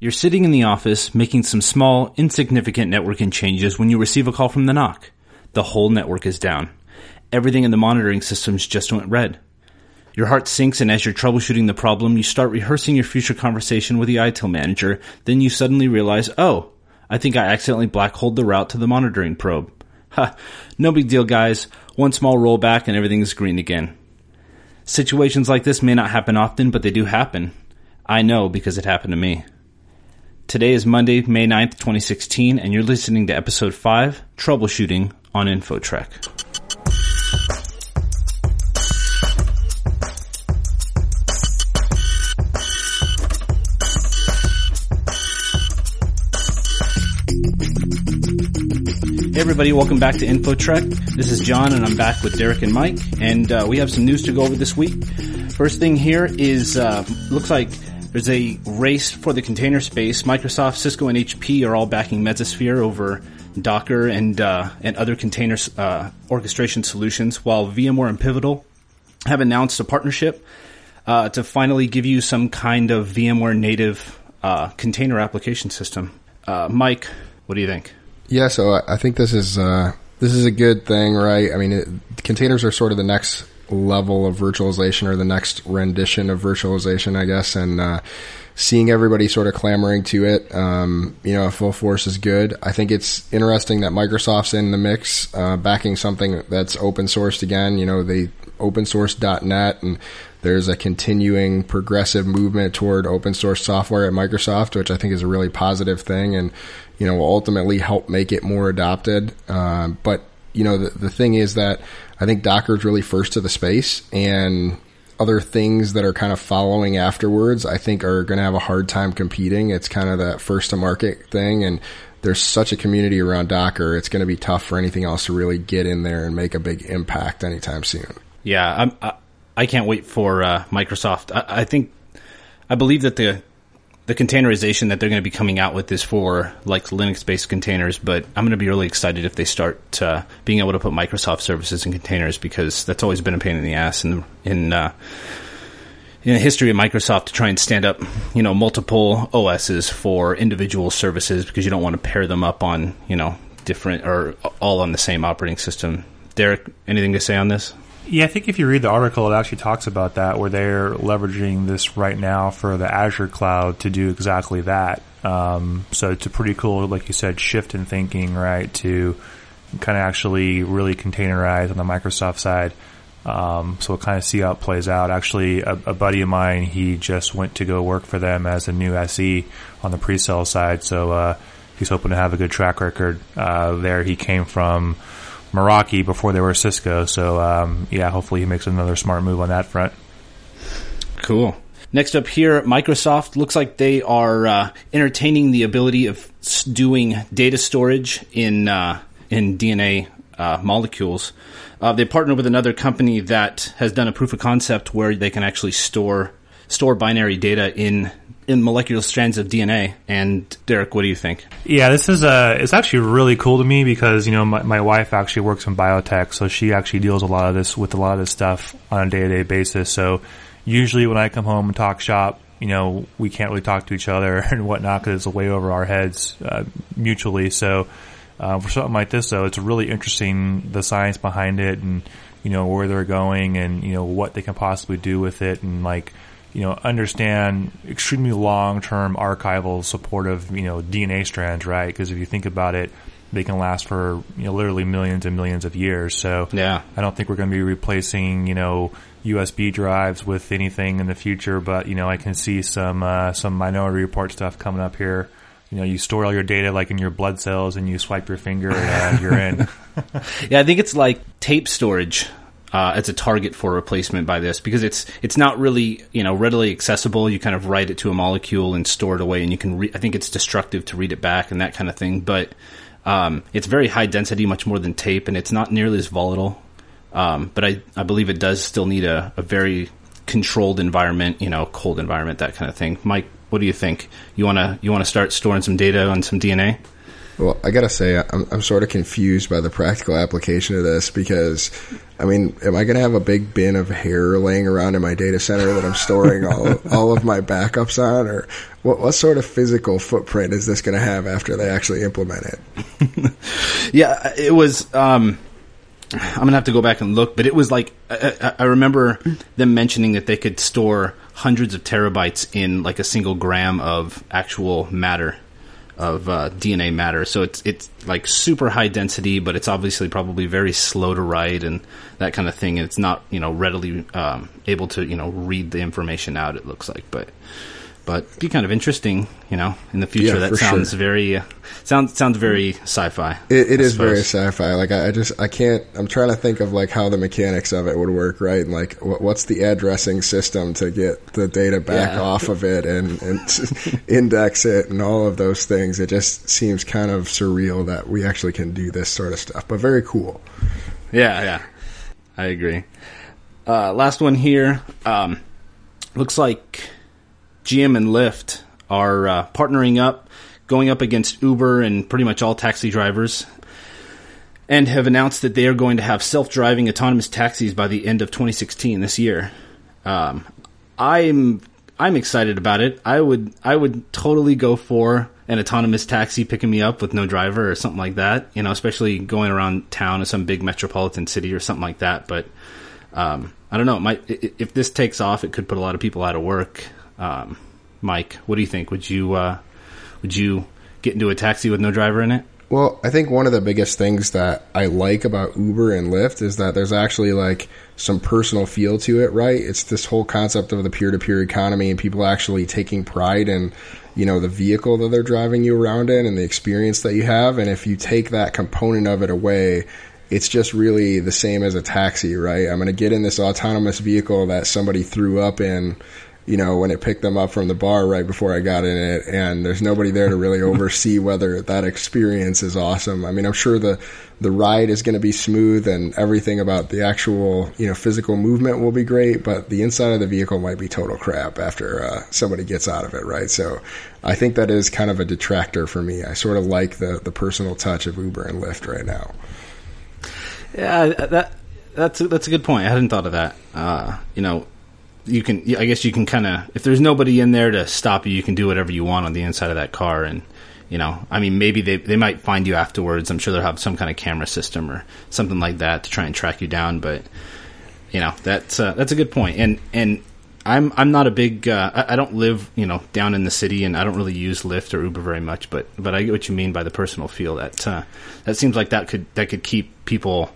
You're sitting in the office making some small, insignificant networking changes when you receive a call from the NOC. The whole network is down. Everything in the monitoring systems just went red. Your heart sinks, and as you're troubleshooting the problem, you start rehearsing your future conversation with the ITIL manager. Then you suddenly realize, oh, I think I accidentally black-holed the route to the monitoring probe. Ha, no big deal, guys. One small rollback and everything is green again. Situations like this may not happen often, but they do happen. I know because it happened to me. Today is Monday, May 9th, 2016, and you're listening to Episode 5, Troubleshooting on InfoTrek. Hey everybody, welcome back to InfoTrek. This is John, and I'm back with Derek and Mike, and we have some news to go over this week. First thing here is, looks like there's a race for the container space. Microsoft, Cisco, and HP are all backing Mesosphere over Docker and other container orchestration solutions, while VMware and Pivotal have announced a partnership to finally give you some kind of VMware native container application system. Mike, what do you think? Yeah, so I think this is a good thing, right? I mean, containers are sort of the next level of virtualization, or the next rendition of virtualization, I guess. And seeing everybody sort of clamoring to it, a full force is good. I think it's interesting that Microsoft's in the mix, backing something that's open sourced again. You know, they open source.net, and there's a continuing progressive movement toward open source software at Microsoft, which I think is a really positive thing, and you know, will ultimately help make it more adopted. But you know, the thing is that I think Docker's really first to the space, and other things that are kind of following afterwards, I think, are going to have a hard time competing. It's kind of that first to market thing, and there's such a community around Docker. It's going to be tough for anything else to really get in there and make a big impact anytime soon. Yeah, I can't wait for Microsoft. I believe that the containerization that they're going to be coming out with is for like Linux-based containers, but I'm going to be really excited if they start being able to put Microsoft services in containers, because that's always been a pain in the ass in the history of Microsoft to try and stand up, you know, multiple OSs for individual services, because you don't want to pair them up on, you know, different or all on the same operating system. Derek, anything to say on this? Yeah, I think if you read the article, it actually talks about that, where they're leveraging this right now for the Azure cloud to do exactly that. So it's a pretty cool, like you said, shift in thinking, right, to kind of actually really containerize on the Microsoft side. So we'll kind of see how it plays out. Actually, a buddy of mine, he just went to go work for them as a new SE on the pre-sale side. So he's hoping to have a good track record there. He came from Meraki before they were Cisco, so hopefully he makes another smart move on that front. Cool. Next up here, Microsoft looks like they are entertaining the ability of doing data storage in DNA molecules. They partnered with another company that has done a proof of concept where they can actually store binary data in molecular strands of DNA. And Derek, what do you think? Yeah, this is it's actually really cool to me, because you know my wife actually works in biotech, so she actually deals with a lot of this stuff on a day-to-day basis. So usually when I come home and talk shop, you know, we can't really talk to each other and whatnot, because it's way over our heads mutually. So for something like this, though, it's really interesting, the science behind it, and you know where they're going, and you know what they can possibly do with it, and like, you know, understand extremely long-term archival support of, you know, DNA strands, right? Because if you think about it, they can last for, you know, literally millions and millions of years. So yeah, I don't think we're going to be replacing, you know, USB drives with anything in the future. But, you know, I can see some Minority Report stuff coming up here. You know, you store all your data like in your blood cells, and you swipe your finger and you're in. Yeah, I think it's like tape storage. It's a target for replacement by this, because it's not really, you know, readily accessible. You kind of write it to a molecule and store it away, and you can I think it's destructive to read it back and that kind of thing. But it's very high density, much more than tape, and it's not nearly as volatile. But I believe it does still need a very controlled environment, you know, cold environment, that kind of thing. Mike, what do you think? You wanna start storing some data on some DNA? Well, I got to say, I'm sort of confused by the practical application of this because, I mean, am I going to have a big bin of hair laying around in my data center that I'm storing all of my backups on? Or what sort of physical footprint is this going to have after they actually implement it? Yeah, it was... I'm going to have to go back and look, but it was like, I remember them mentioning that they could store hundreds of terabytes in like a single gram of actual matter, of DNA matter. So it's like super high density, but it's obviously probably very slow to write and that kind of thing. And it's not, readily able to, read the information out, it looks like, but it'd be kind of interesting, in the future. Yeah, that sounds sure. Very sounds very sci-fi. It is very sci-fi. Like I can't. I'm trying to think of like how the mechanics of it would work, right? And like what's the addressing system to get the data back off of it and index it and all of those things. It just seems kind of surreal that we actually can do this sort of stuff, but very cool. Yeah, I agree. Last one here. Looks like GM and Lyft are partnering up, going up against Uber and pretty much all taxi drivers, and have announced that they are going to have self-driving autonomous taxis by the end of 2016 this year. I'm excited about it. I would totally go for an autonomous taxi picking me up with no driver or something like that. Especially going around town in some big metropolitan city or something like that. But I don't know. If this takes off, it could put a lot of people out of work. Mike, what do you think? Would you get into a taxi with no driver in it? Well, I think one of the biggest things that I like about Uber and Lyft is that there's actually like some personal feel to it, right? It's this whole concept of the peer-to-peer economy and people actually taking pride in, the vehicle that they're driving you around in and the experience that you have. And if you take that component of it away, it's just really the same as a taxi, right? I'm going to get in this autonomous vehicle that somebody threw up in, when it picked them up from the bar right before I got in it, and there's nobody there to really oversee whether that experience is awesome. I mean, I'm sure the ride is going to be smooth and everything about the actual, physical movement will be great, but the inside of the vehicle might be total crap after somebody gets out of it, right? So I think that is kind of a detractor for me. I sort of like the personal touch of Uber and Lyft right now. Yeah, that's a good point. I hadn't thought of that. You can kind of, if there's nobody in there to stop you, you can do whatever you want on the inside of that car. And, maybe they might find you afterwards. I'm sure they'll have some kind of camera system or something like that to try and track you down. But, that's a good point. And I'm not a big, I don't live, down in the city, and I don't really use Lyft or Uber very much, but I get what you mean by the personal feel. That seems like that could keep people,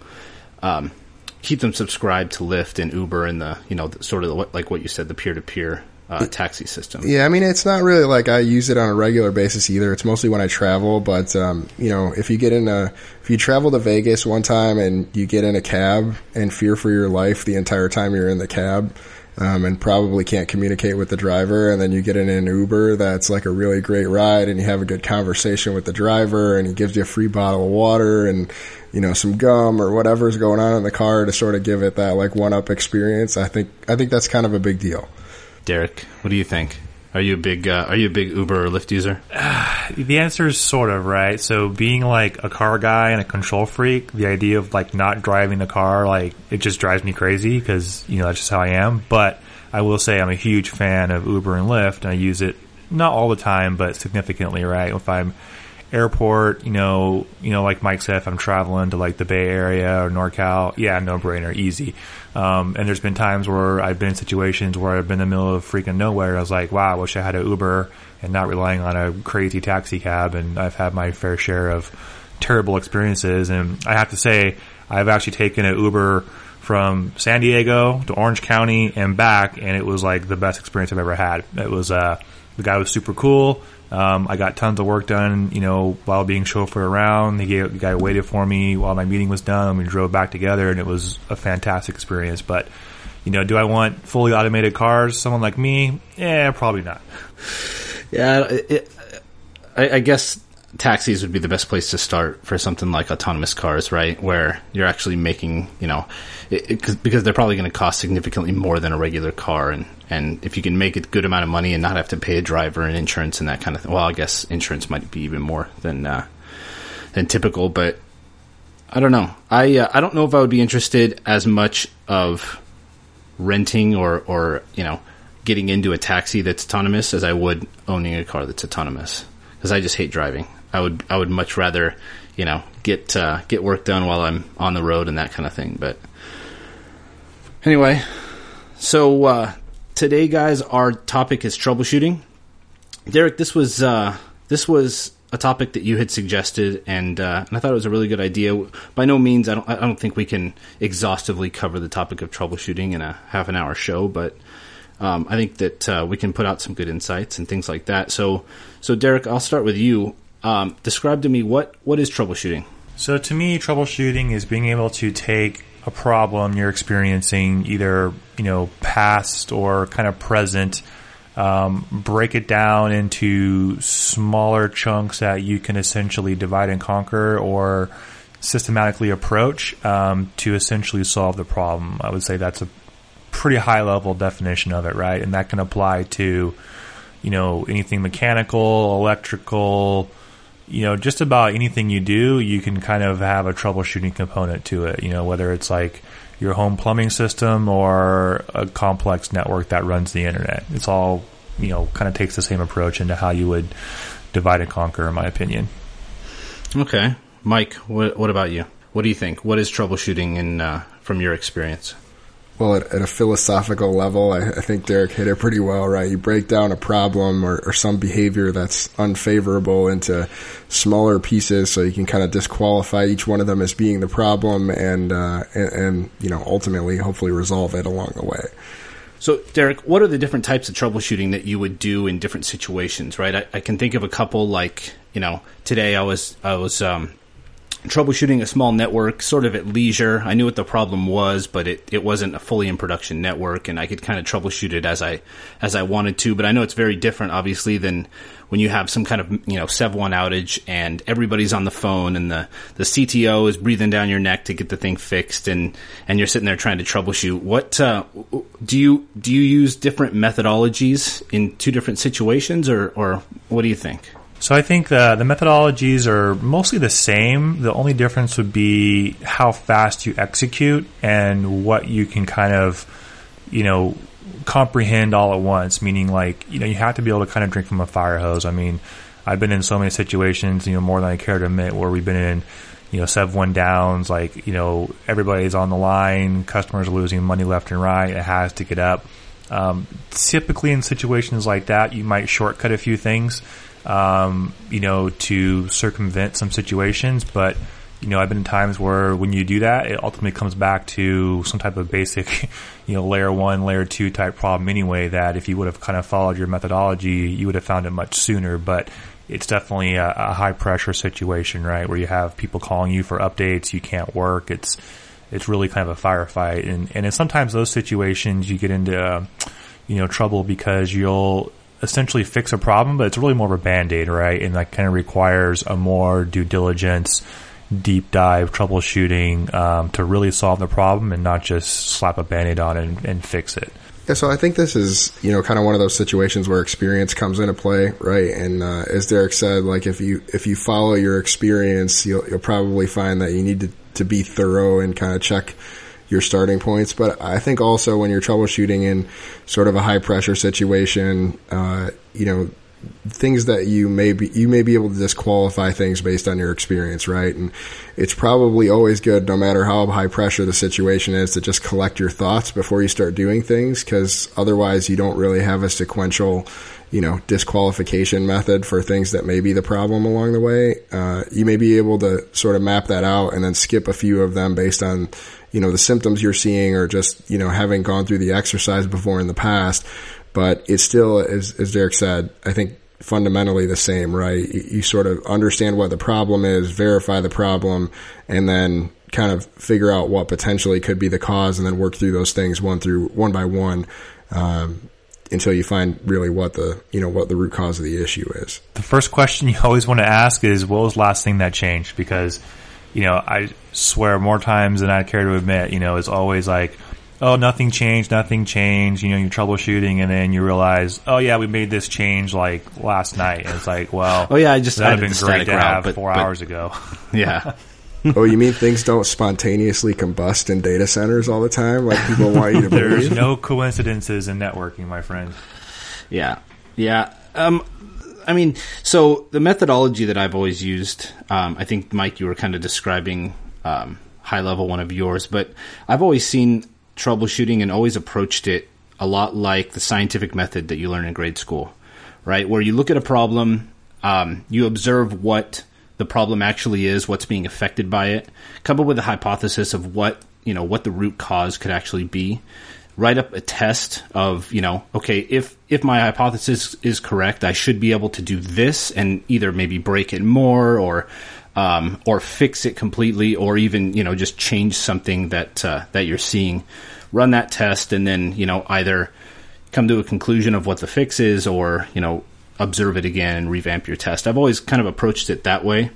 keep them subscribed to Lyft and Uber and the, sort of like what you said, the peer-to-peer taxi system. Yeah, I mean, it's not really like I use it on a regular basis either. It's mostly when I travel, but, if you travel to Vegas one time and you get in a cab and fear for your life the entire time you're in the cab, and probably can't communicate with the driver, and then you get in an Uber that's like a really great ride and you have a good conversation with the driver and he gives you a free bottle of water and some gum or whatever's going on in the car to sort of give it that like one-up experience. I think that's kind of a big deal. Derek, what do you think? Are you a big Uber or Lyft user? The answer is sort of, right? So being like a car guy and a control freak, the idea of like not driving the car, like it just drives me crazy because, that's just how I am. But I will say I'm a huge fan of Uber and Lyft, and I use it not all the time, but significantly, right? If I'm airport, like Mike said, if I'm traveling to like the Bay Area or NorCal, yeah, no brainer, easy. And there's been times where I've been in situations where I've been in the middle of freaking nowhere. I was like, wow, I wish I had an Uber and not relying on a crazy taxi cab. And I've had my fair share of terrible experiences. And I have to say, I've actually taken an Uber from San Diego to Orange County and back, and it was like the best experience I've ever had. It was, the guy was super cool. I got tons of work done, while being chauffeured around. The guy waited for me while my meeting was done. We drove back together, and it was a fantastic experience. But, do I want fully automated cars? Someone like me? Yeah, probably not. Yeah, I guess taxis would be the best place to start for something like autonomous cars, right? Where you're actually making, because they're probably going to cost significantly more than a regular car. And if you can make a good amount of money and not have to pay a driver and insurance and that kind of thing, well, I guess insurance might be even more than than typical, but I don't know. I don't know if I would be interested as much of renting or you know, getting into a taxi that's autonomous as I would owning a car that's autonomous, because I just hate driving. I would much rather, you know, get work done while I'm on the road and that kind of thing. But anyway, so today, guys, our topic is troubleshooting. Derek, this was a topic that you had suggested, and I thought it was a really good idea. By no means, I don't think we can exhaustively cover the topic of troubleshooting in a half an hour show, but I think that we can put out some good insights and things like that. So Derek, I'll start with you. Describe to me what is troubleshooting? So to me, troubleshooting is being able to take a problem you're experiencing, either, you know, past or kind of present, break it down into smaller chunks that you can essentially divide and conquer or systematically approach to essentially solve the problem. I would say that's a pretty high level definition of it, right? And that can apply to, you know, anything mechanical, electrical, you know, just about anything you do, you can kind of have a troubleshooting component to it, you know, whether it's like your home plumbing system or a complex network that runs the internet. It's all, you know, kind of takes the same approach into how you would divide and conquer, in my opinion. Okay. Mike, what about you? What do you think? What is troubleshooting from your experience? Well, at a philosophical level, I think Derek hit it pretty well, right? You break down a problem or some behavior that's unfavorable into smaller pieces, so you can kind of disqualify each one of them as being the problem, and you know, ultimately, hopefully, resolve it along the way. So, Derek, what are the different types of troubleshooting that you would do in different situations? Right, I can think of a couple. Like, you know, today I was troubleshooting a small network, sort of at leisure. I knew what the problem was, but it wasn't a fully in production network, and I could kind of troubleshoot it as I wanted to. But I know it's very different, obviously, than when you have some kind of, you know, Sev1 outage and everybody's on the phone and the CTO is breathing down your neck to get the thing fixed, and you're sitting there trying to troubleshoot. What do you use different methodologies in two different situations, or what do you think? So I think the methodologies are mostly the same. The only difference would be how fast you execute and what you can kind of, you know, comprehend all at once, meaning, like, you know, you have to be able to kind of drink from a fire hose. I mean, I've been in so many situations, you know, more than I care to admit, where we've been in, you know, Sev1 downs, like, you know, everybody's on the line, customers are losing money left and right, it has to get up. Typically in situations like that, you might shortcut a few things, you know, to circumvent some situations. But, you know, I've been in times where when you do that, it ultimately comes back to some type of basic, you know, layer one, layer two type problem anyway, that if you would have kind of followed your methodology, you would have found it much sooner. But it's definitely a high pressure situation, right? Where you have people calling you for updates, you can't work. It's really kind of a firefight. And it's sometimes those situations you get into, you know, trouble because you'll essentially fix a problem, but it's really more of a Band-Aid, right? And that kind of requires a more due diligence, deep dive troubleshooting to really solve the problem and not just slap a Band-Aid on it and fix it. Yeah, so I think this is, you know, kind of one of those situations where experience comes into play, right? And as Derek said, like, if you follow your experience, you'll probably find that you need to be thorough and kind of check your starting points. But I think also when you're troubleshooting in sort of a high pressure situation, you know, things that you may be able to disqualify things based on your experience, right? And it's probably always good, no matter how high pressure the situation is, to just collect your thoughts before you start doing things, because otherwise you don't really have a sequential, you know, disqualification method for things that may be the problem along the way. You may be able to sort of map that out and then skip a few of them based on, you know, the symptoms you're seeing or just, you know, having gone through the exercise before in the past. But it's still, as Derek said, I think fundamentally the same, right? You sort of understand what the problem is, verify the problem, and then kind of figure out what potentially could be the cause, and then work through those things one by one until you find really what the root cause of the issue is. The first question you always want to ask is, what was the last thing that changed? Because, you know, I swear more times than I care to admit, you know, it's always like, oh, nothing changed, you know, you're troubleshooting, and then you realize, oh yeah, we made this change like last night. And it's like, well, oh yeah, I just that'd have been great to have but, 4 hours ago. Yeah. Oh, you mean things don't spontaneously combust in data centers all the time? Like people want you to believe? There's no coincidences in networking, my friend. Yeah. Yeah. I mean, so the methodology that I've always used, I think, Mike, you were kind of describing high level one of yours, but I've always seen troubleshooting and always approached it a lot like the scientific method that you learn in grade school, right? Where you look at a problem, you observe what the problem actually is, what's being affected by it, come up with a hypothesis of what, you know, what the root cause could actually be. Write up a test of, you know, okay, if my hypothesis is correct, I should be able to do this and either maybe break it more or fix it completely, or even, you know, just change something that that you're seeing. Run that test and then, you know, either come to a conclusion of what the fix is or, you know, observe it again and revamp your test. I've always kind of approached it that way.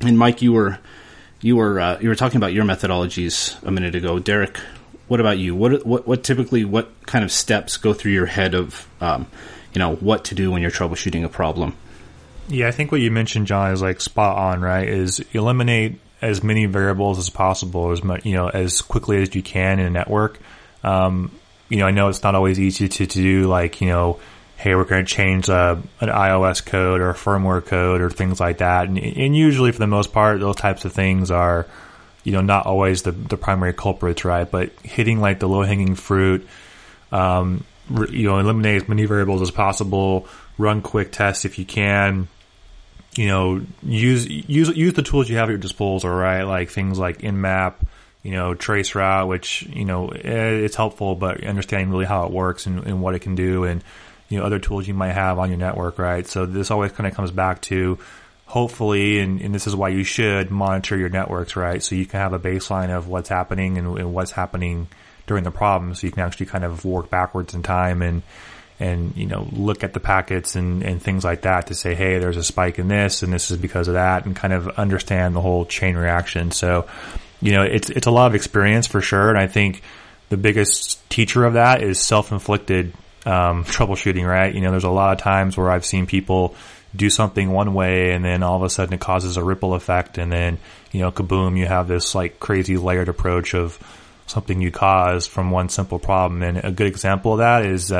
And Mike, you were talking about your methodologies a minute ago. Derek, what about you? What typically, what kind of steps go through your head of, you know, what to do when you're troubleshooting a problem? Yeah, I think what you mentioned, John, is like spot on, right? Is eliminate as many variables as possible, as much, you know, as quickly as you can in a network. You know, I know it's not always easy to do, like, you know, hey, we're going to change an iOS code or a firmware code or things like that. And usually, for the most part, those types of things are, you know, not always the primary culprits, right? But hitting like the low-hanging fruit, you know, eliminate as many variables as possible, run quick tests if you can, you know, use the tools you have at your disposal, right? Like things like Nmap, you know, Traceroute, which, you know, it's helpful, but understanding really how it works and what it can do, and, you know, other tools you might have on your network, right? So this always kind of comes back to, hopefully, and this is why you should monitor your networks, right? So you can have a baseline of what's happening and what's happening during the problem. So you can actually kind of work backwards in time and you know, look at the packets and things like that to say, hey, there's a spike in this and this is because of that, and kind of understand the whole chain reaction. So, you know, it's a lot of experience for sure. And I think the biggest teacher of that is self-inflicted troubleshooting, right? You know, there's a lot of times where I've seen people do something one way and then all of a sudden it causes a ripple effect, and then, you know, kaboom, you have this like crazy layered approach of something you caused from one simple problem. And a good example of that is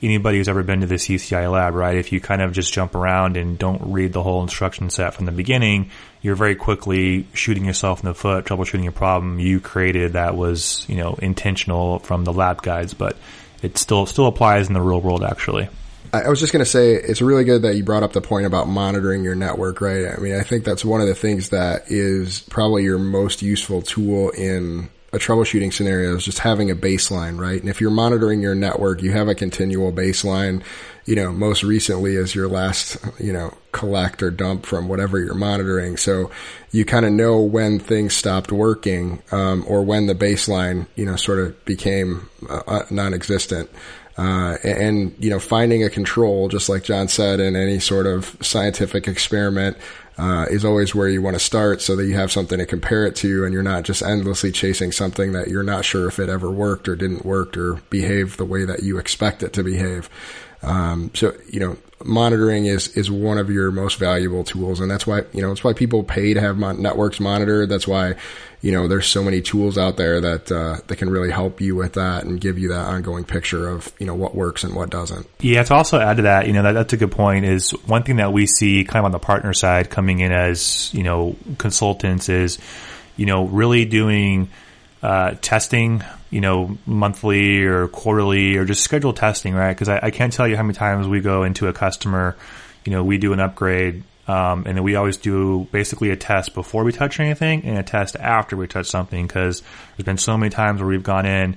anybody who's ever been to the UCI lab, right? If you kind of just jump around and don't read the whole instruction set from the beginning, you're very quickly shooting yourself in the foot, troubleshooting a problem you created that was, you know, intentional from the lab guides, but it still applies in the real world, actually. I was just going to say, it's really good that you brought up the point about monitoring your network, right? I mean, I think that's one of the things that is probably your most useful tool in a troubleshooting scenario, is just having a baseline, right? And if you're monitoring your network, you have a continual baseline, you know, most recently is your last, you know, collect or dump from whatever you're monitoring. So you kind of know when things stopped working, or when the baseline, you know, sort of became non-existent. And, you know, finding a control, just like John said, in any sort of scientific experiment, is always where you want to start, so that you have something to compare it to, and you're not just endlessly chasing something that you're not sure if it ever worked or didn't work or behave the way that you expect it to behave. So, you know, monitoring is one of your most valuable tools. And that's why, you know, it's why people pay to have networks monitored. That's why, you know, there's so many tools out there that, that can really help you with that and give you that ongoing picture of, you know, what works and what doesn't. Yeah. To also add to that, you know, that's a good point, is one thing that we see kind of on the partner side coming in as, you know, consultants is, you know, really doing, testing, you know, monthly or quarterly, or just scheduled testing, right? Because I can't tell you how many times we go into a customer, you know, we do an upgrade, and then we always do basically a test before we touch anything and a test after we touch something, because there's been so many times where we've gone in,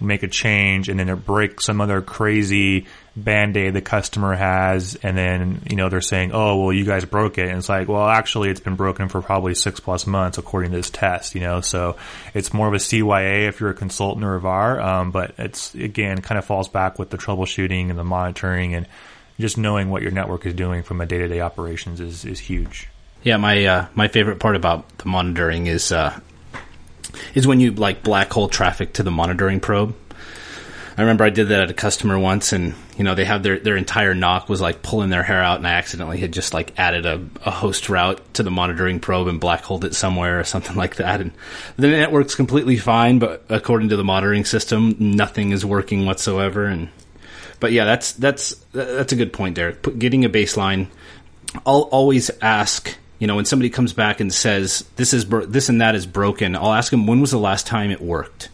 make a change, and then it breaks some other crazy Band-Aid the customer has, and then, you know, they're saying, oh, well, you guys broke it. And it's like, well, actually, it's been broken for probably 6+ months according to this test, you know. So it's more of a CYA if you're a consultant or a VAR, but it's, again, kind of falls back with the troubleshooting and the monitoring, and just knowing what your network is doing from a day-to-day operations is huge. Yeah, my favorite part about the monitoring is is when you like black hole traffic to the monitoring probe. I remember I did that at a customer once, and you know they had their entire NOC was like pulling their hair out, and I accidentally had just like added a host route to the monitoring probe and black-holed it somewhere or something like that. And the network's completely fine, but according to the monitoring system, nothing is working whatsoever. And but yeah, that's a good point, Derek. Getting a baseline. I'll always ask, you know, when somebody comes back and says this and that is broken, I'll ask them when was the last time it worked,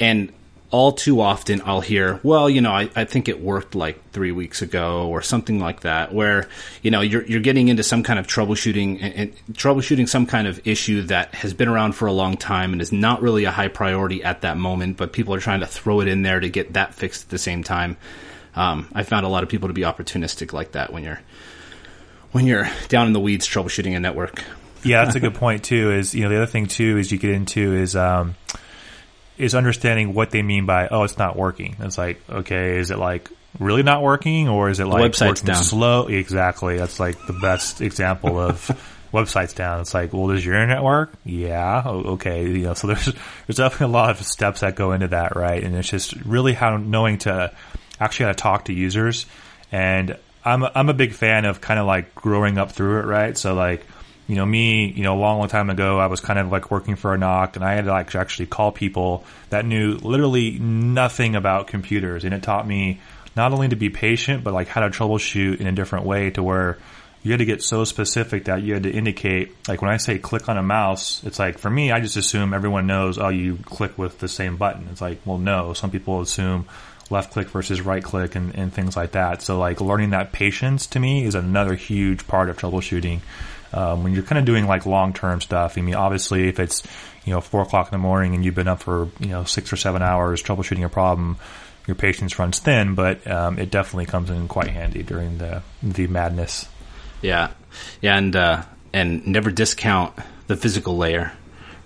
and all too often I'll hear, well, you know, I think it worked like 3 weeks ago or something like that, where, you know, you're getting into some kind of troubleshooting and troubleshooting some kind of issue that has been around for a long time and is not really a high priority at that moment, but people are trying to throw it in there to get that fixed at the same time. I found a lot of people to be opportunistic like that when you're down in the weeds troubleshooting a network. Yeah, that's a good point too, is, you know, the other thing too is you get into is understanding what they mean by, oh, it's not working. It's like, okay, is it like really not working, or is it like the website's down? Slow? Exactly. That's like the best example of websites down. It's like, well, does your internet work? Yeah. Okay. You know, so there's definitely a lot of steps that go into that, right? And it's just really how knowing to actually how to talk to users. And I'm a big fan of kind of like growing up through it, right? So like, you know, me, you know, a long, long time ago, I was kind of like working for a NOC, and I had to like actually call people that knew literally nothing about computers. And it taught me not only to be patient, but like how to troubleshoot in a different way, to where you had to get so specific that you had to indicate, like when I say click on a mouse, it's like, for me, I just assume everyone knows, oh, you click with the same button. It's like, well, no, some people assume left click versus right click and things like that. So like learning that patience to me is another huge part of troubleshooting. When you're kind of doing like long-term stuff, I mean, obviously if it's, you know, 4 o'clock in the morning and you've been up for, you know, 6 or 7 hours troubleshooting a problem, your patience runs thin, but, it definitely comes in quite handy during the madness. Yeah. Yeah. And never discount the physical layer,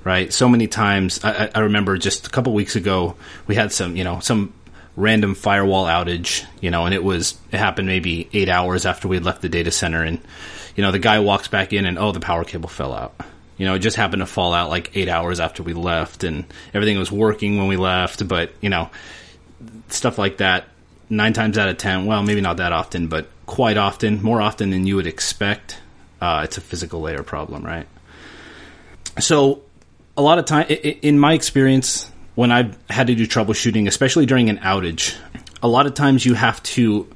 right? So many times I remember just a couple weeks ago, we had some, you know, some random firewall outage, you know, and it happened maybe 8 hours after we had left the data center, and, you know, the guy walks back in and, oh, the power cable fell out. You know, it just happened to fall out like 8 hours after we left, and everything was working when we left. But, you know, stuff like that, 9 times out of 10, well, maybe not that often, but quite often, more often than you would expect, it's a physical layer problem, right? So a lot of time, in my experience, when I've had to do troubleshooting, especially during an outage, a lot of times you have to,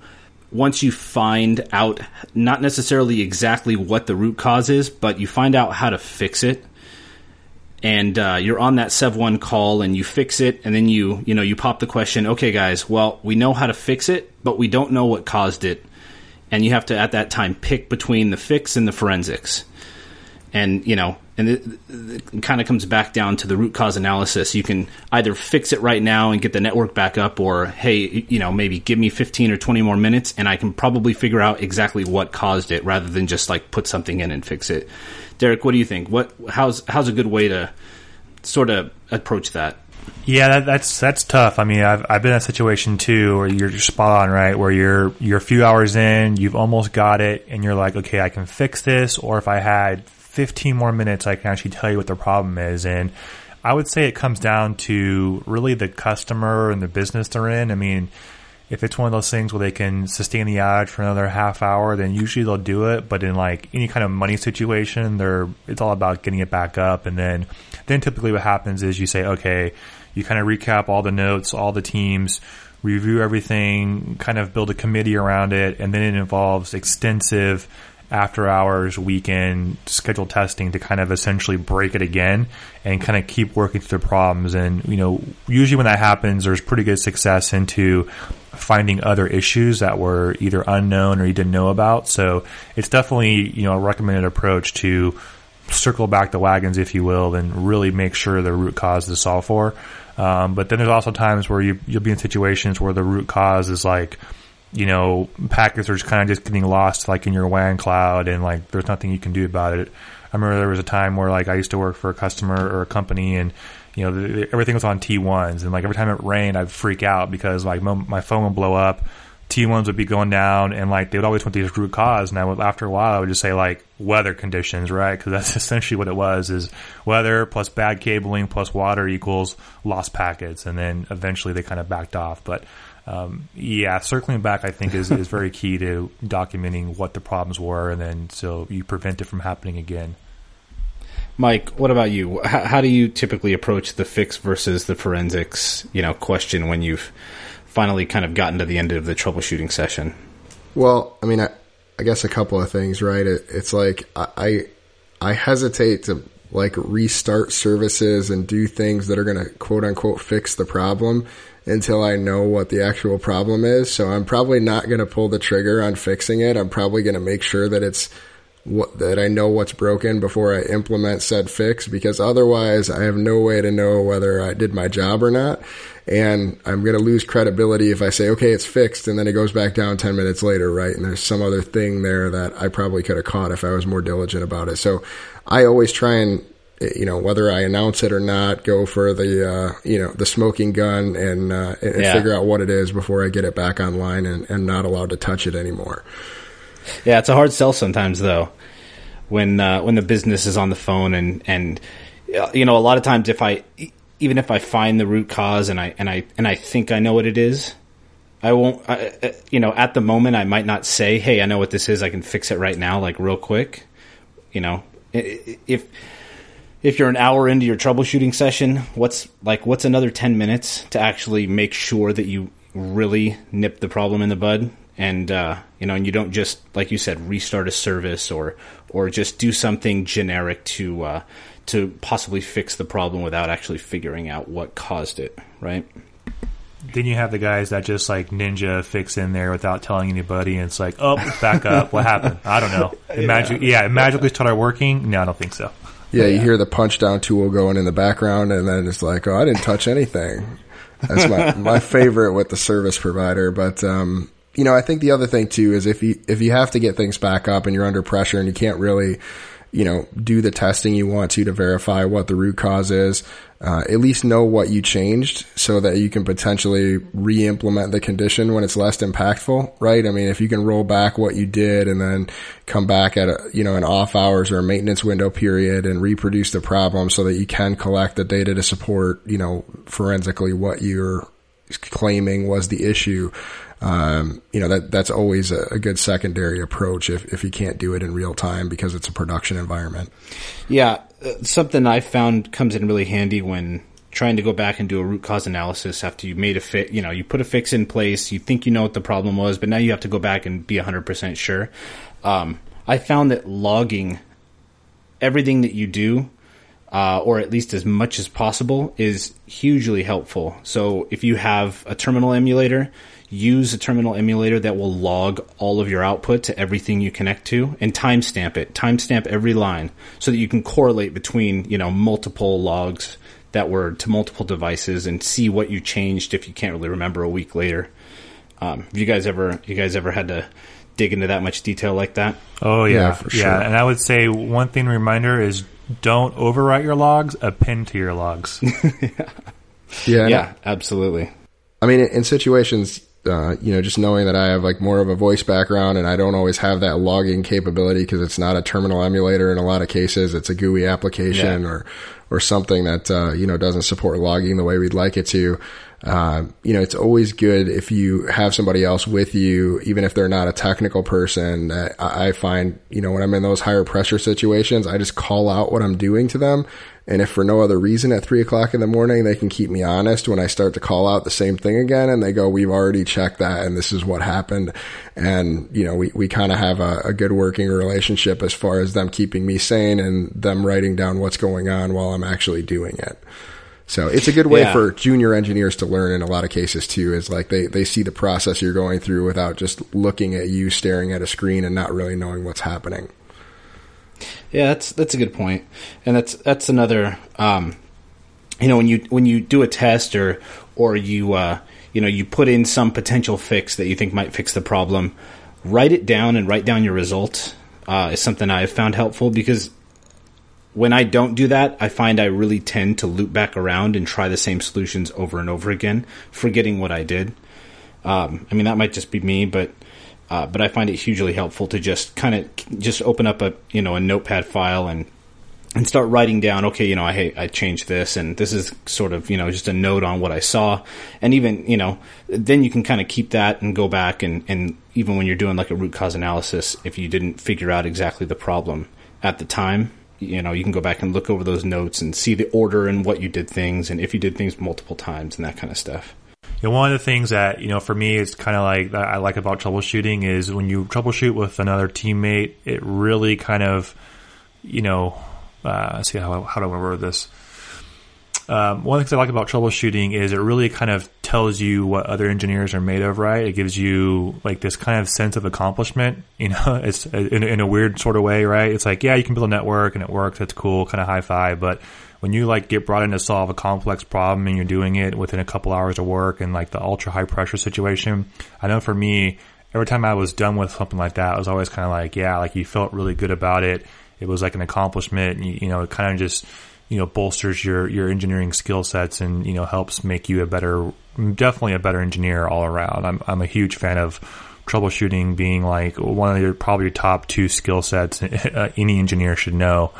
once you find out not necessarily exactly what the root cause is, but you find out how to fix it, and you're on that SEV1 call and you fix it, and then you pop the question, okay, guys, well, we know how to fix it, but we don't know what caused it, and you have to at that time pick between the fix and the forensics. And, you know, and it kind of comes back down to the root cause analysis. You can either fix it right now and get the network back up, or, hey, you know, maybe give me 15 or 20 more minutes and I can probably figure out exactly what caused it, rather than just like put something in and fix it. Derek, what do you think? How's a good way to sort of approach that? Yeah, that's tough. I mean, I've been in that situation too, where you're spot on, right? Where you're a few hours in, you've almost got it, and you're like, okay, I can fix this, or if I had 15 more minutes, I can actually tell you what the problem is. And I would say it comes down to really the customer and the business they're in. I mean, if it's one of those things where they can sustain the outage for another half hour, then usually they'll do it. But in like any kind of money situation, it's all about getting it back up. And then typically what happens is you say, okay, you kind of recap all the notes, all the teams, review everything, kind of build a committee around it. And then it involves extensive after hours, weekend, scheduled testing to kind of essentially break it again and kind of keep working through the problems. And, you know, usually when that happens, there's pretty good success into finding other issues that were either unknown or you didn't know about. So it's definitely, you know, a recommended approach to circle back the wagons, if you will, and really make sure the root cause is solved for. But then there's also times where you'll be in situations where the root cause is like, you know, packets are just kind of just getting lost, like in your WAN cloud, and like there's nothing you can do about it. I remember there was a time where like I used to work for a customer or a company, and you know everything was on T1s, and like every time it rained, I'd freak out because like my phone would blow up, T1s would be going down, and like they would always want these root cause. And I would, after a while, I would just say like weather conditions, right? Because that's essentially what it was: is weather plus bad cabling plus water equals lost packets. And then eventually they kind of backed off. But yeah, circling back, I think is very key to documenting what the problems were, and then so you prevent it from happening again. Mike, what about you? How do you typically approach the fix versus the forensics, question when you've finally kind of gotten to the end of the troubleshooting session? Well, I mean, I guess a couple of things, right? It's like I hesitate to like restart services and do things that are going to quote unquote fix the problem until I know what the actual problem is. So I'm probably not going to pull the trigger on fixing it. I'm probably going to make sure that that I know what's broken before I implement said fix, because otherwise I have no way to know whether I did my job or not. And I'm going to lose credibility if I say, okay, it's fixed, and then it goes back down 10 minutes later, right? And there's some other thing there that I probably could have caught if I was more diligent about it. So I always try and, whether I announce it or not, go for the, the smoking gun and figure out what it is before I get it back online and not allowed to touch it anymore. Yeah, it's a hard sell sometimes, though, when the business is on the phone, and a lot of times even if I find the root cause and I think I know what it is, I won't. At the moment, I might not say, "Hey, I know what this is. I can fix it right now, like real quick." If you're an hour into your troubleshooting session, what's another 10 minutes to actually make sure that you really nip the problem in the bud? And, and you don't just, like you said, restart a service or just do something generic to possibly fix the problem without actually figuring out what caused it, right? Then you have the guys that just like ninja fix in there without telling anybody. And it's like, oh, back up. What happened? I don't know. It magically started working. No, I don't think so. Yeah. You hear the punch down tool going in the background, and then it's like, oh, I didn't touch anything. That's my favorite with the service provider. But, I think the other thing too is if you have to get things back up and you're under pressure and you can't really, do the testing you want to verify what the root cause is, at least know what you changed so that you can potentially re-implement the condition when it's less impactful, right? I mean, if you can roll back what you did and then come back at an off hours or a maintenance window period and reproduce the problem so that you can collect the data to support, forensically what you're claiming was the issue. That's always a good secondary approach if you can't do it in real time because it's a production environment. Yeah. Something I found comes in really handy when trying to go back and do a root cause analysis after you made a fix, you put a fix in place, you think you know what the problem was, but now you have to go back and be 100% sure. I found that logging everything that you do, or at least as much as possible, is hugely helpful. So if you have a terminal emulator, use a terminal emulator that will log all of your output to everything you connect to and timestamp it. Timestamp every line so that you can correlate between, multiple logs that were to multiple devices and see what you changed if you can't really remember a week later. Have you guys ever had to dig into that much detail like that? Oh yeah, for sure. Yeah. And I would say one thing reminder is don't overwrite your logs, append to your logs. Yeah, absolutely. I mean, in situations, just knowing that I have like more of a voice background and I don't always have that logging capability because it's not a terminal emulator in a lot of cases. It's a GUI application or something that, doesn't support logging the way we'd like it to. It's always good if you have somebody else with you, even if they're not a technical person. I find, when I'm in those higher pressure situations, I just call out what I'm doing to them. And if for no other reason at 3:00 in the morning, they can keep me honest when I start to call out the same thing again. And they go, we've already checked that. And this is what happened. And, we kind of have a good working relationship as far as them keeping me sane and them writing down what's going on while I'm actually doing it. So it's a good way for junior engineers to learn in a lot of cases too, is like they see the process you're going through without just looking at you staring at a screen and not really knowing what's happening. Yeah, that's a good point. And that's another, when you do a test or you, you put in some potential fix that you think might fix the problem, write it down and write down your results is something I've found helpful, because when I don't do that, I find I really tend to loop back around and try the same solutions over and over again, forgetting what I did. I mean, that might just be me, but I find it hugely helpful to just kind of just open up a notepad file and start writing down, okay, I changed this, and this is sort of, just a note on what I saw. And even, then you can kind of keep that and go back. And even when you're doing like a root cause analysis, if you didn't figure out exactly the problem at the time, you can go back and look over those notes and see the order and what you did things, and if you did things multiple times and that kind of stuff. You know, one of the things that, for me, it's kind of like that I like about troubleshooting is when you troubleshoot with another teammate, it really kind of, let's see how do I word this? One of the things I like about troubleshooting is it really kind of tells you what other engineers are made of, right? It gives you like this kind of sense of accomplishment, it's in a weird sort of way, right? It's like, yeah, you can build a network and it works. That's cool. Kind of high five. But when you like get brought in to solve a complex problem and you're doing it within a couple hours of work and like the ultra high pressure situation, I know for me, every time I was done with something like that, I was always kind of like, yeah, like you felt really good about it. It was like an accomplishment, and it kind of just, bolsters your engineering skill sets and, helps make you definitely a better engineer all around. I'm a huge fan of troubleshooting being like one of probably your top two skill sets any engineer should know.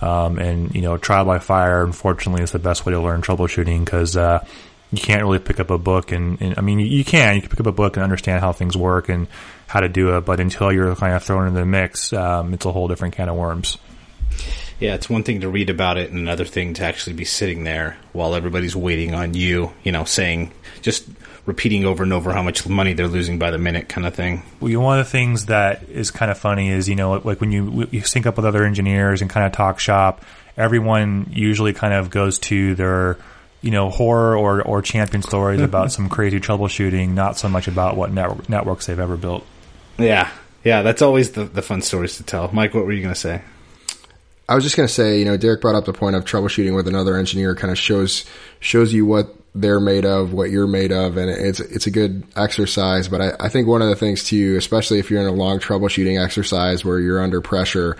And trial by fire, unfortunately, is the best way to learn troubleshooting because, you can't really pick up a book and I mean, you can pick up a book and understand how things work and how to do it. But until you're kind of thrown into the mix, it's a whole different can of worms. Yeah. It's one thing to read about it and another thing to actually be sitting there while everybody's waiting on you, saying, just repeating over and over how much money they're losing by the minute kind of thing. Well, one of the things that is kind of funny is, like when you sync up with other engineers and kind of talk shop, everyone usually kind of goes to their, horror or champion stories about some crazy troubleshooting, not so much about what networks they've ever built. Yeah, that's always the fun stories to tell. Mike, what were you going to say? I was just going to say, Derek brought up the point of troubleshooting with another engineer kind of shows you what they're made of, what you're made of, and it's a good exercise. But I think one of the things too, especially if you're in a long troubleshooting exercise where you're under pressure,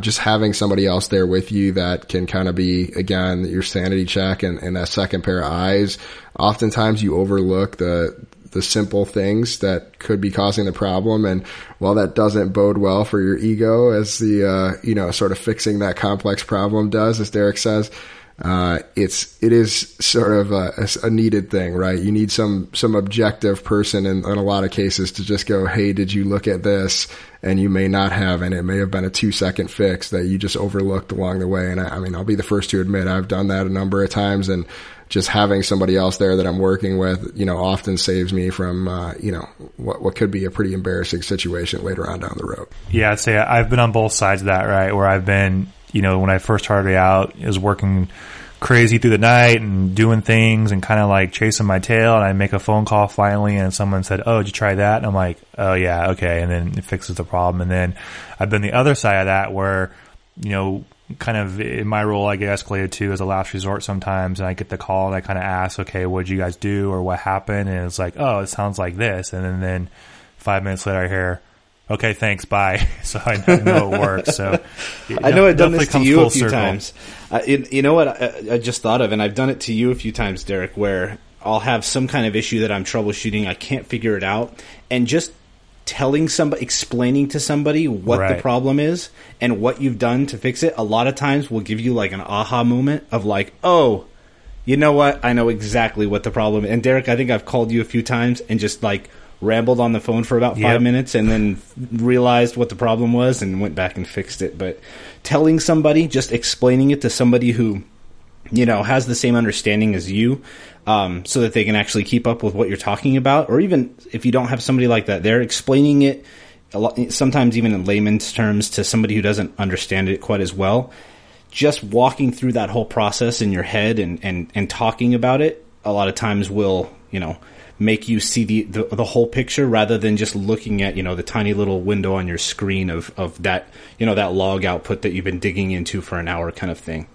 just having somebody else there with you that can kind of be, again, your sanity check and that second pair of eyes. Oftentimes you overlook the simple things that could be causing the problem. And while that doesn't bode well for your ego as the, sort of fixing that complex problem does, as Derek says, it is sort of a needed thing, right? You need some objective person in a lot of cases to just go, hey, did you look at this? And you may not have, and it may have been a 2-second fix that you just overlooked along the way. And I'll be the first to admit I've done that a number of times, and just having somebody else there that I'm working with, often saves me from, what could be a pretty embarrassing situation later on down the road. Yeah, I'd say I've been on both sides of that, right? Where I've been, when I first started out, I was working crazy through the night and doing things and kind of like chasing my tail. And I make a phone call finally, and someone said, oh, did you try that? And I'm like, oh, yeah, okay. And then it fixes the problem. And then I've been the other side of that where, kind of in my role, I get escalated to as a last resort sometimes. And I get the call and I kind of ask, okay, what did you guys do or what happened? And it's like, oh, it sounds like this. And then 5 minutes later I hear, okay, thanks, bye. So I know it works. So I know I've done this to you a few times. You know what I just thought of, and I've done it to you a few times, Derek, where I'll have some kind of issue that I'm troubleshooting. I can't figure it out. And just telling somebody, explaining to somebody what the problem is and what you've done to fix it, a lot of times will give you like an aha moment of like, oh, you know what? I know exactly what the problem is. And Derek, I think I've called you a few times and just like rambled on the phone for about 5 minutes and then realized what the problem was and went back and fixed it. But telling somebody, just explaining it to somebody who, has the same understanding as you, so that they can actually keep up with what you're talking about. Or even if you don't have somebody like that, they're explaining it a lot, sometimes even in layman's terms to somebody who doesn't understand it quite as well. Just walking through that whole process in your head and talking about it a lot of times will, make you see the whole picture rather than just looking at, the tiny little window on your screen of that, that log output that you've been digging into for an hour kind of thing.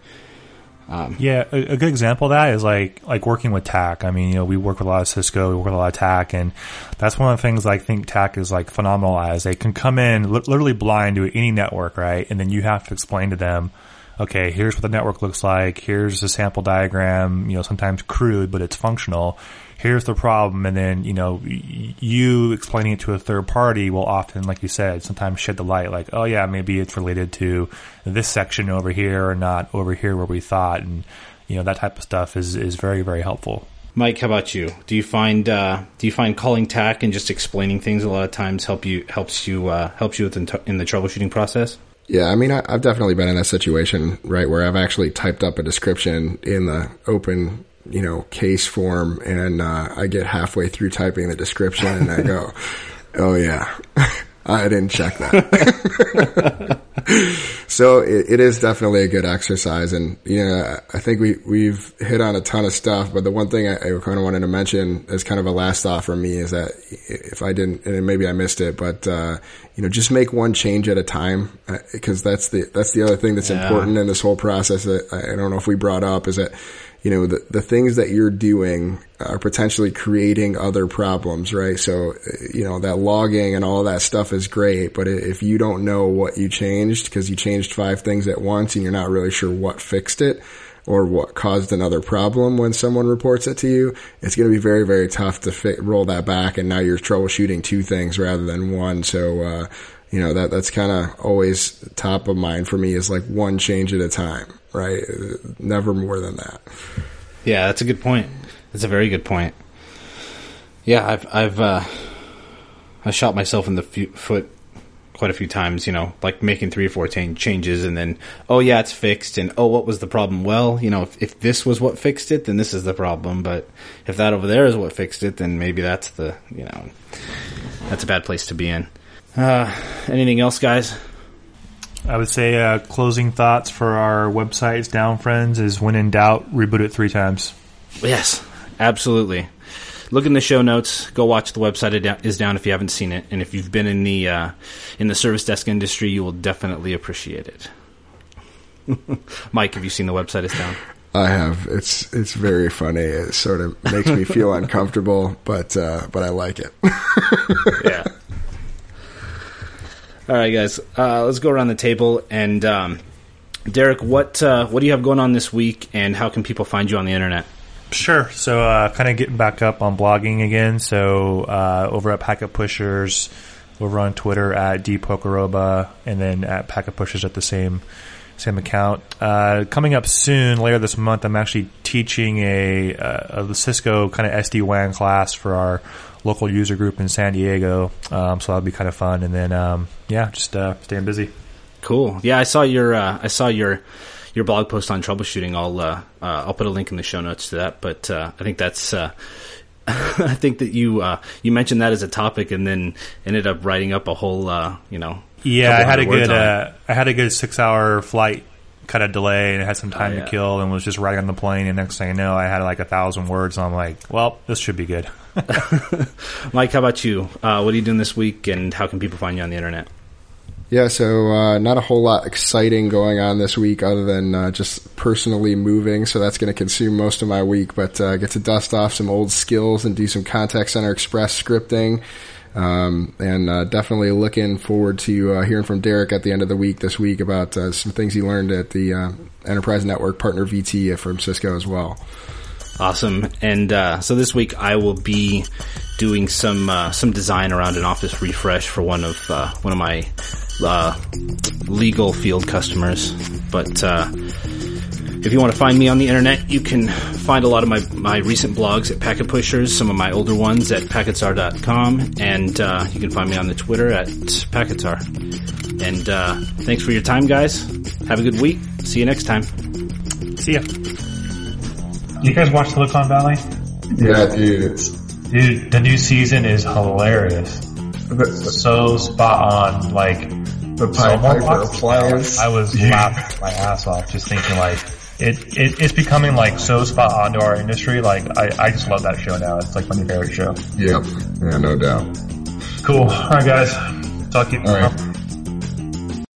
A good example of that is like working with TAC. I mean, we work with a lot of Cisco, we work with a lot of TAC, and that's one of the things I think TAC is like phenomenal as. They can come in literally blind to any network, right? And then you have to explain to them, okay, here's what the network looks like. Here's a sample diagram, you know, sometimes crude, but it's functional. Here's the problem. And then, you know, you explaining it to a third party will often, like you said, sometimes shed the light like, oh yeah, maybe it's related to this section over here or not over here where we thought. And, you know, that type of stuff is very, very helpful. Mike, how about you? Do you find calling TAC and just explaining things a lot of times helps you in the troubleshooting process? Yeah, I mean, I've definitely been in that situation, right, where I've actually typed up a description in the open, you know, case form, and I get halfway through typing the description, and I go, "Oh yeah, I didn't check that." So it is definitely a good exercise, and you know, I think we've hit on a ton of stuff. But the one thing I kind of wanted to mention as kind of a last thought for me is that if I didn't, and maybe I missed it, but you know, just make one change at a time, because that's the other thing that's important in this whole process that I don't know if we brought up, is that, you know, the things that you're doing are potentially creating other problems, right? So, you know, that logging and all that stuff is great, but if you don't know what you changed because you changed 5 things at once and you're not really sure what fixed it or what caused another problem when someone reports it to you, it's going to be very, very tough to roll that back, and now you're troubleshooting 2 things rather than one. So, you know, that's kind of always top of mind for me, is like one change at a time, right? Never more than that. Yeah, that's a good point. That's a very good point. Yeah, I shot myself in the foot quite a few times, you know, like making 3 or 4 changes and then, oh yeah, it's fixed, and oh, what was the problem? Well, you know, if this was what fixed it, then this is the problem, but if that over there is what fixed it, then maybe that's the, you know, that's a bad place to be in. Anything else, guys? I would say closing thoughts for our website's down friends is, when in doubt, reboot it 3 times. Yes, absolutely. Look in the show notes. Go watch The Website Is Down if you haven't seen it. And if you've been in the service desk industry, you will definitely appreciate it. Mike, have you seen The Website Is Down? I have. It's very funny. It sort of makes me feel uncomfortable, but I like it. Yeah. All right, guys, let's go around the table. And Derek, what do you have going on this week, and how can people find you on the internet? Sure. So kind of getting back up on blogging again. So over at Packet Pushers, over on Twitter at dpokaroba, and then at Packet Pushers at the same account. Coming up soon, later this month, I'm actually teaching a Cisco kind of SD-WAN class for our local user group in San Diego. So that'll be kind of fun. And then, just staying busy. Cool. Yeah. I saw your blog post on troubleshooting. I'll put a link in the show notes to that, but I think that's, I think that you mentioned that as a topic and then ended up writing up a whole, Yeah, I had a good 6-hour flight kind of delay, and I had some time to kill, and was just riding on the plane. And next thing I know, I had like 1,000 words, and I'm like, well, this should be good. Mike, how about you? What are you doing this week, and how can people find you on the internet? Yeah, so not a whole lot exciting going on this week other than just personally moving, so that's going to consume most of my week, but I get to dust off some old skills and do some Contact Center Express scripting. And definitely looking forward to hearing from Derek at the end of the week this week about some things he learned at the Enterprise Network Partner VT from Cisco as well. Awesome. And so this week I will be doing some design around an office refresh for one of my legal field customers. But if you want to find me on the internet, you can find a lot of my recent blogs at Packet Pushers, some of my older ones at Packetsar.com, and you can find me on the Twitter at Packetsar. And thanks for your time, guys. Have a good week. See you next time. See ya. You guys watch Silicon Valley? Yeah, dude, the new season is hilarious. So spot on, like the Piper applause. I was laughing my ass off, just thinking like it's becoming like so spot on to our industry. Like I just love that show now. It's like my favorite show. Yep. Yeah, no doubt. Cool. All right, guys. Talk to you tomorrow.